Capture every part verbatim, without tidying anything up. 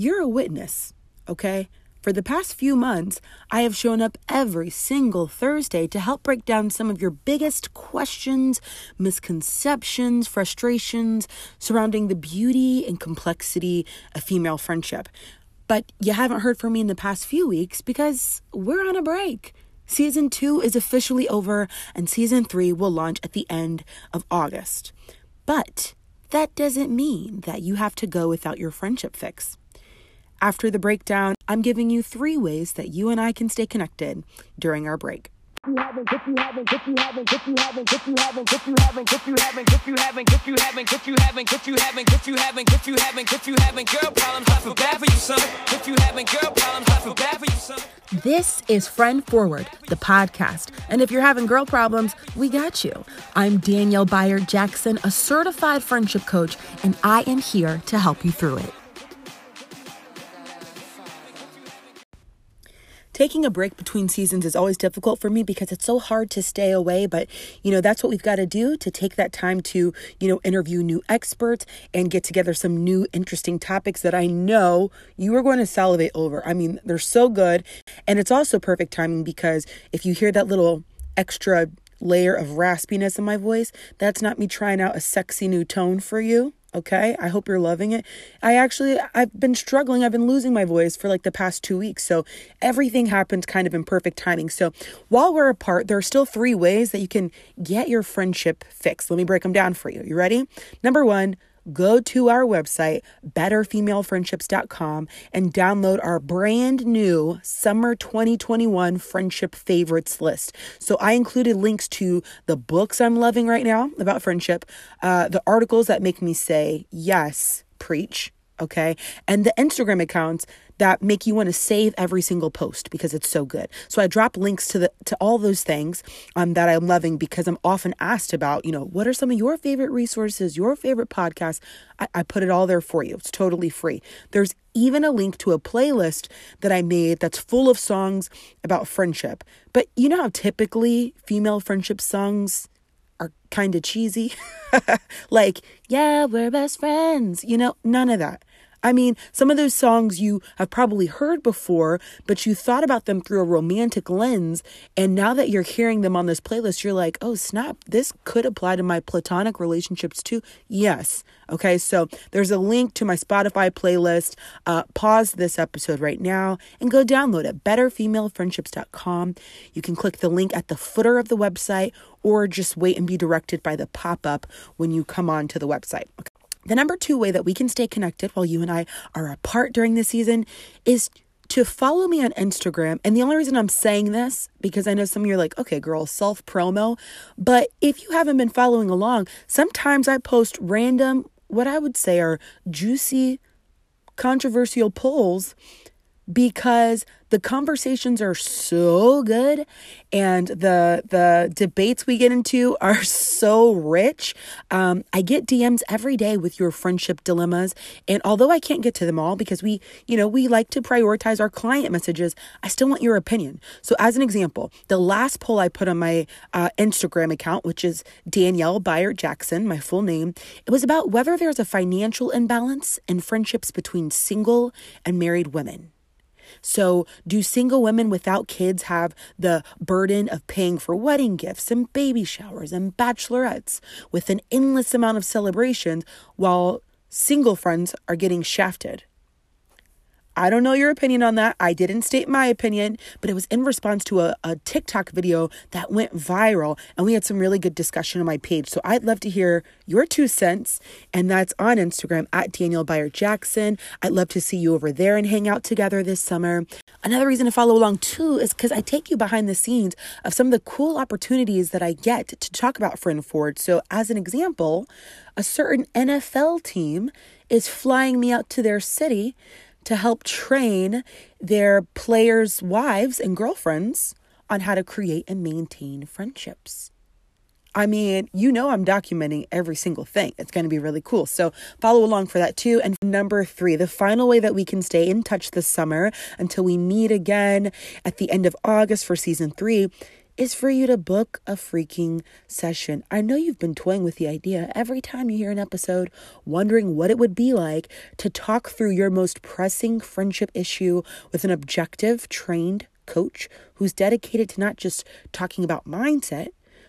You're a witness, okay? For the past few months, I have shown up every single Thursday to help break down some of your biggest questions, misconceptions, frustrations surrounding the beauty and complexity of female friendship. But you haven't heard from me in the past few weeks because we're on a break. Season two is officially over, and season three will launch at the end of August. But that doesn't mean that you have to go without your friendship fix. After the breakdown, I'm giving you three ways that you and I can stay connected during our break. This is Friend Forward, the podcast. And if you're having girl problems, we got you. I'm Danielle Byer Jackson, a certified friendship coach, and I am here to help you through it. Taking a break between seasons is always difficult for me because it's so hard to stay away. But, you know, that's what we've got to do, to take that time to, you know, interview new experts and get together some new interesting topics that I know you are going to salivate over. I mean, they're so good. And it's also perfect timing because if you hear that little extra layer of raspiness in my voice, that's not me trying out a sexy new tone for you. Okay, I hope you're loving it. I actually, I've been struggling. I've been losing my voice for like the past two weeks. So everything happened kind of in perfect timing. So while we're apart, there are still three ways that you can get your friendship fixed. Let me break them down for you. You ready? Number one, go to our website, better female friendships dot com, and download our brand new summer twenty twenty-one friendship favorites list. So I included links to the books I'm loving right now about friendship, uh, the articles that make me say, yes, preach, okay, and the Instagram accounts that make you want to save every single post because it's so good. So I drop links to the to all those things um, that I'm loving because I'm often asked about, you know, what are some of your favorite resources, your favorite podcasts? I, I put it all there for you. It's totally free. There's even a link to a playlist that I made that's full of songs about friendship. But you know how typically female friendship songs are kind of cheesy? Like, yeah, we're best friends. You know, none of that. I mean, some of those songs you have probably heard before, but you thought about them through a romantic lens. And now that you're hearing them on this playlist, you're like, oh, snap, this could apply to my platonic relationships too. Yes. Okay, so there's a link to my Spotify playlist. Uh, pause this episode right now and go download it, better female friendships dot com. You can click the link at the footer of the website or just wait and be directed by the pop-up when you come on to the website. Okay. The number two way that we can stay connected while you and I are apart during this season is to follow me on Instagram. And the only reason I'm saying this, because I know some of you are like, okay, girl, self-promo. But if you haven't been following along, sometimes I post random, what I would say are juicy, controversial polls because the conversations are so good and the the debates we get into are so rich. Um, I get D Ms every day with your friendship dilemmas. And although I can't get to them all because we, you know, we like to prioritize our client messages, I still want your opinion. So as an example, the last poll I put on my uh, Instagram account, which is Danielle Byer Jackson, my full name, it was about whether there's a financial imbalance in friendships between single and married women. So do single women without kids have the burden of paying for wedding gifts and baby showers and bachelorettes with an endless amount of celebrations while single friends are getting shafted? I don't know your opinion on that. I didn't state my opinion, but it was in response to a, a TikTok video that went viral, and we had some really good discussion on my page. So I'd love to hear your two cents, and that's on Instagram at Danielle Byer Jackson. I'd love to see you over there and hang out together this summer. Another reason to follow along too is because I take you behind the scenes of some of the cool opportunities that I get to talk about Friend Forward. So as an example, a certain N F L team is flying me out to their city to help train their players' wives and girlfriends on how to create and maintain friendships. I mean, you know I'm documenting every single thing. It's going to be really cool. So follow along for that too. And number three, the final way that we can stay in touch this summer until we meet again at the end of August for season three is for you to book a freaking session. I know you've been toying with the idea every time you hear an episode, wondering what it would be like to talk through your most pressing friendship issue with an objective, trained coach who's dedicated to not just talking about mindset,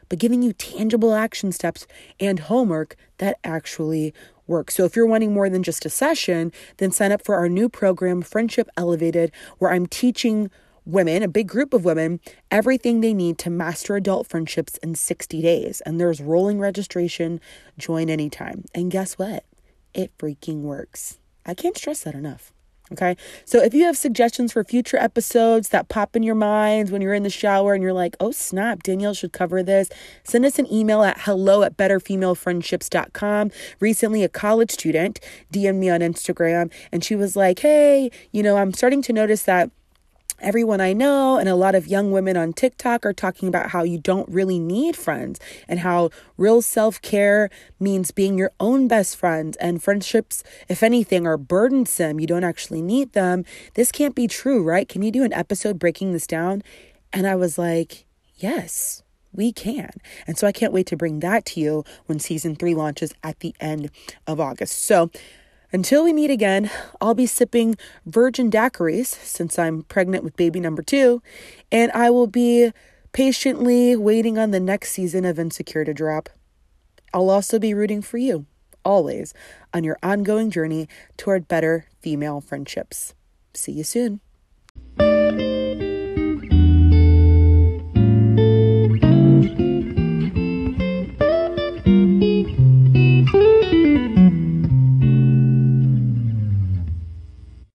but giving you tangible action steps and homework that actually work. So if you're wanting more than just a session, then sign up for our new program, Friendship Elevated, where I'm teaching women, a big group of women, everything they need to master adult friendships in sixty days. And there's rolling registration. Join anytime. And guess what? It freaking works. I can't stress that enough. Okay. So if you have suggestions for future episodes that pop in your minds when you're in the shower and you're like, oh snap, Danielle should cover this, send us an email at hello at better female friendships dot com. Recently, a college student D M'd me on Instagram and she was like, hey, you know, I'm starting to notice that everyone I know and a lot of young women on TikTok are talking about how you don't really need friends and how real self-care means being your own best friend, and friendships, if anything, are burdensome. You don't actually need them. This can't be true, right? Can you do an episode breaking this down? And I was like, yes, we can. And so I can't wait to bring that to you when season three launches at the end of August. So until we meet again, I'll be sipping virgin daiquiris since I'm pregnant with baby number two, and I will be patiently waiting on the next season of Insecure to drop. I'll also be rooting for you, always, on your ongoing journey toward better female friendships. See you soon.